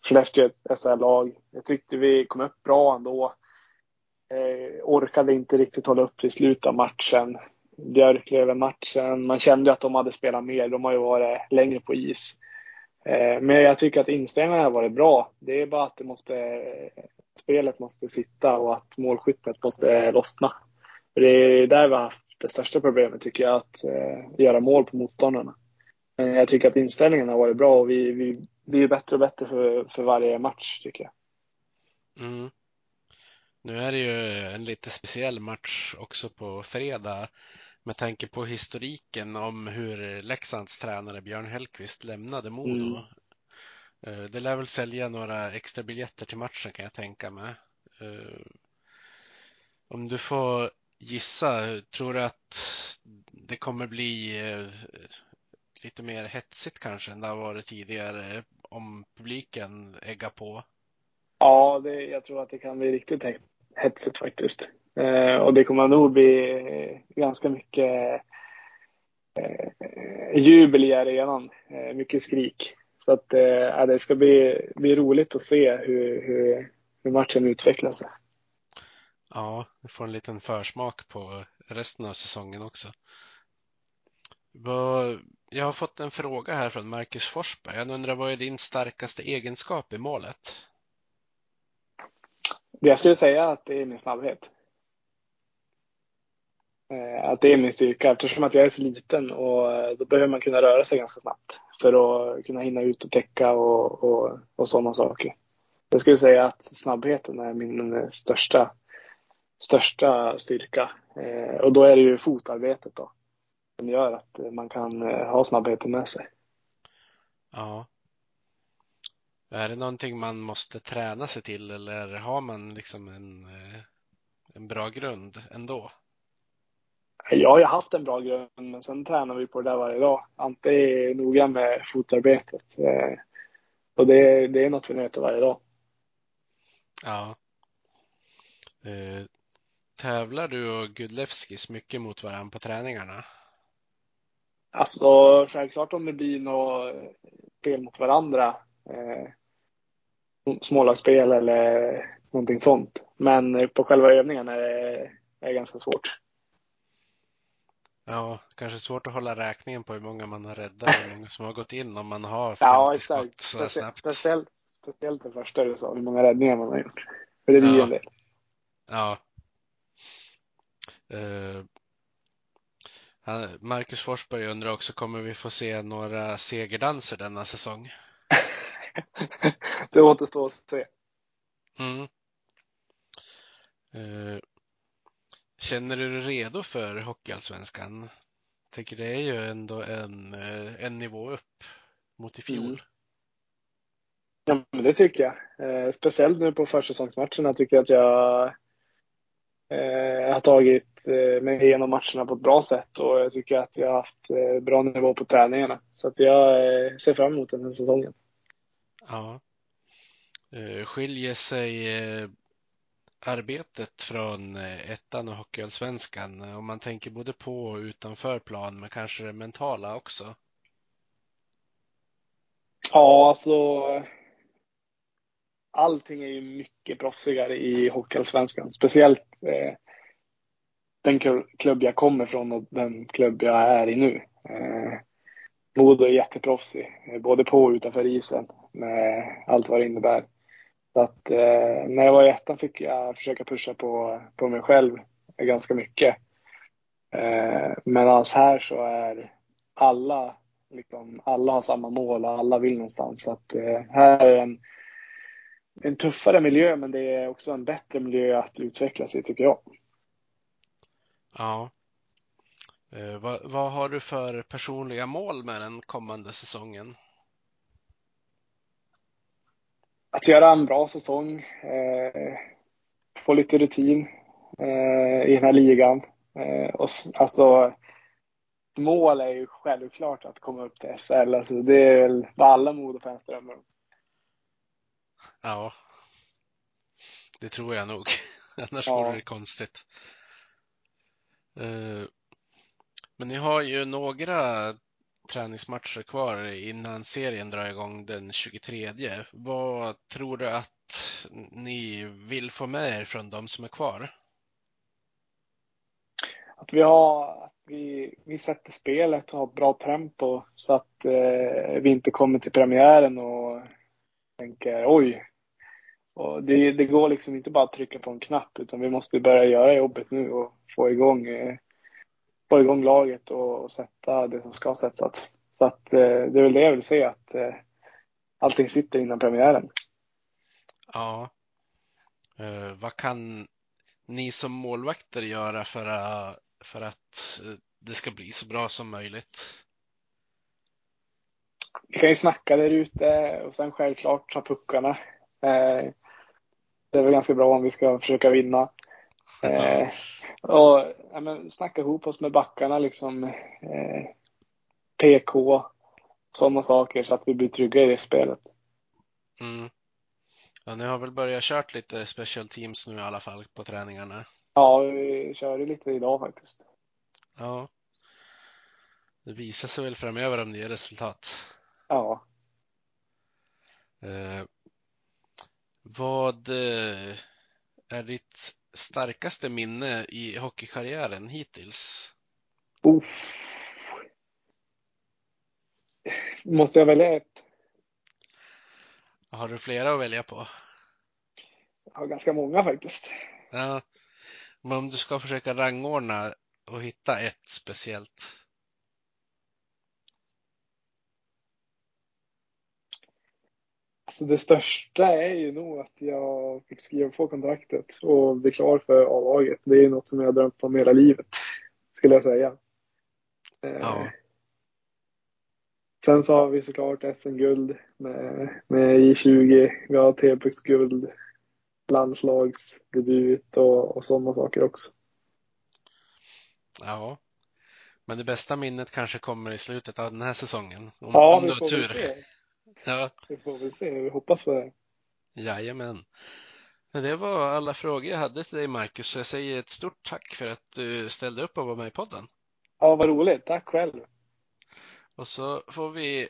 Skellefteå är ett SHL-lag. Jag tyckte vi kom upp bra ändå. Orkade inte riktigt hålla upp till slutet av matchen. Björklöven-matchen, man kände att de hade spelat mer. De har ju varit längre på is. Men jag tycker att inställningarna har varit bra. Det är bara att spelet måste sitta och att målskyttet måste lossna. Det är där vi har haft det största problemet, tycker jag, att göra mål på motståndarna. Men jag tycker att inställningen har varit bra, och vi blir bättre och bättre för varje match, tycker jag. Mm. Nu är det ju en lite speciell match också på fredag, med tanke på historiken om hur Leksands tränare Björn Hellqvist lämnade Modo. Mm. Det lär väl sälja några extra biljetter till matchen, kan jag tänka mig. Om du får gissa, tror du att det kommer bli lite mer hetsigt kanske än det har varit tidigare, om publiken äggar på? Ja, jag tror att det kan bli riktigt hetsigt faktiskt. Och det kommer nog bli ganska mycket jubel i arenan, mycket skrik. Så att det ska bli roligt att se hur matchen utvecklar sig. Ja, vi får en liten försmak på resten av säsongen också. Jag har fått en fråga här från Marcus Forsberg. Han undrar, vad är din starkaste egenskap i målet? Jag skulle säga att det är min snabbhet. Att det är min styrka, eftersom att jag är så liten, och då behöver man kunna röra sig ganska snabbt för att kunna hinna ut och täcka och sådana saker. Jag skulle säga att snabbheten är min största styrka, och då är det ju fotarbetet då som gör att man kan ha snabbheten med sig. Ja. Är det någonting man måste träna sig till, eller har man liksom en bra grund ändå? Jag har ju haft en bra grund, men sen tränar vi på det där varje dag. Ante är noga med fotarbetet, och det är något vi nöter varje dag. Ja. Tävlar du och Gudļevskis mycket mot varandra på träningarna? Alltså självklart, om det blir något spel mot varandra, smålagsspel eller någonting sånt. Men på själva övningarna är det ganska svårt. Ja, kanske svårt att hålla räkningen på hur många man har räddat, hur många som har gått in, om man har 50 skott så här snabbt. Speciellt det första du sa, hur många räddningar man har gjort. För det blir ju en del. Ja. Marcus Forsberg undrar också, kommer vi få se några segerdanser denna säsong? Det återstår att se. Mm. Känner du dig redo för Hockeyallsvenskan? Tänker det är ju ändå en nivå upp mot i fjol. Mm. Ja, men det tycker jag. Speciellt nu på försäsongsmatcherna tycker jag att jag har tagit mig igenom matcherna på ett bra sätt, och jag tycker att jag har haft bra nivå på träningarna. Så att jag ser fram emot den här säsongen. Ja. Skiljer sig arbetet från ettan och Hockeyallsvenskan, om man tänker både på och utanför plan, men kanske det mentala också? Ja, alltså allting är ju mycket proffsigare i Hockeyallsvenskan. Speciellt den klubb jag kommer från och den klubb jag är i nu. Modo är jätteproffsig, både på och utanför isen, med allt vad det innebär. Så att när jag var i ettan fick jag försöka pusha på mig själv ganska mycket. Men alltså här så är alla har samma mål och alla vill någonstans. Så att här är en tuffare miljö, men det är också en bättre miljö att utvecklas i, tycker jag. Ja. Vad har du för personliga mål med den kommande säsongen? Att göra en bra säsong, få lite rutin i den här ligan. Alltså, mål är ju självklart att komma upp till SL. Alltså, det är väl vad alla Modofans drömmer om. Ja, det tror jag nog. Annars vore det konstigt. Men ni har ju några träningsmatcher kvar innan serien drar igång den 23. Vad tror du att ni vill få med er från de som är kvar? Att vi sätter spelet och har bra tempo, så att vi inte kommer till premiären och tänker oj. Och det går liksom inte bara att trycka på en knapp, utan vi måste börja göra jobbet nu och få igång laget och sätta det som ska sättas. Så att det är väl det jag vill säga, att allting sitter innan premiären. Ja. Vad kan ni som målvakter göra för att det ska bli så bra som möjligt? Vi kan ju snacka där ute och sen självklart ta puckarna. Det är väl ganska bra om vi ska försöka vinna. Och snacka ihop oss med backarna liksom, PK, sådana saker, så att vi blir trygga i det spelet. Mm. Ja, ni har väl börjat kört lite special teams nu i alla fall på träningarna? Ja, vi körde lite idag faktiskt. Ja. Det visar sig väl framöver om det ger resultat. Ja. Vad är ditt starkaste minne i hockeykarriären hittills? Måste jag välja ett? Har du flera att välja på? Jag har ganska många faktiskt. Ja. Men om du ska försöka rangordna och hitta ett speciellt. Så det största är ju nog att jag fick skriva på kontraktet och bli klar för A-laget. Det är något som jag har drömt om hela livet, skulle jag säga. Ja. Sen så har vi såklart SM-guld med I20. Vi har TV-pucksguld, landslagsdebut och sådana saker också. Ja, men det bästa minnet kanske kommer i slutet av den här säsongen. Om du har tur. Ja. Vi får väl se, vi hoppas på det. Jajamän. Det var alla frågor jag hade till dig, Marcus. Jag säger ett stort tack för att du ställde upp och var med i podden. Ja, vad roligt, tack själv. Och så får vi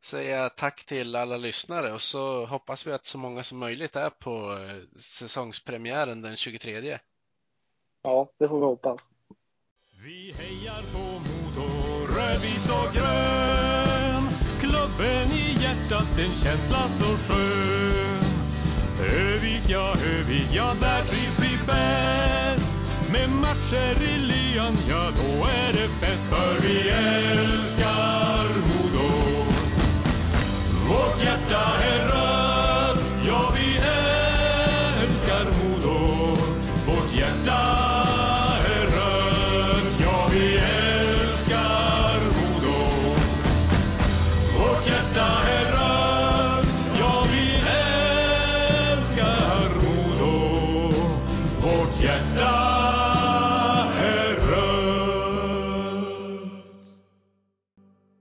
säga tack till alla lyssnare, och så hoppas vi att så många som möjligt är på säsongspremiären den 23. Ja, det får vi hoppas. Vi hejar på Modo, rödvit och grön. Klubben i hjärtat, en känsla så skön. Övik, ja, där trivs vi bäst. Med matcher i liv. nian, ja då är det bäst för vi älskar.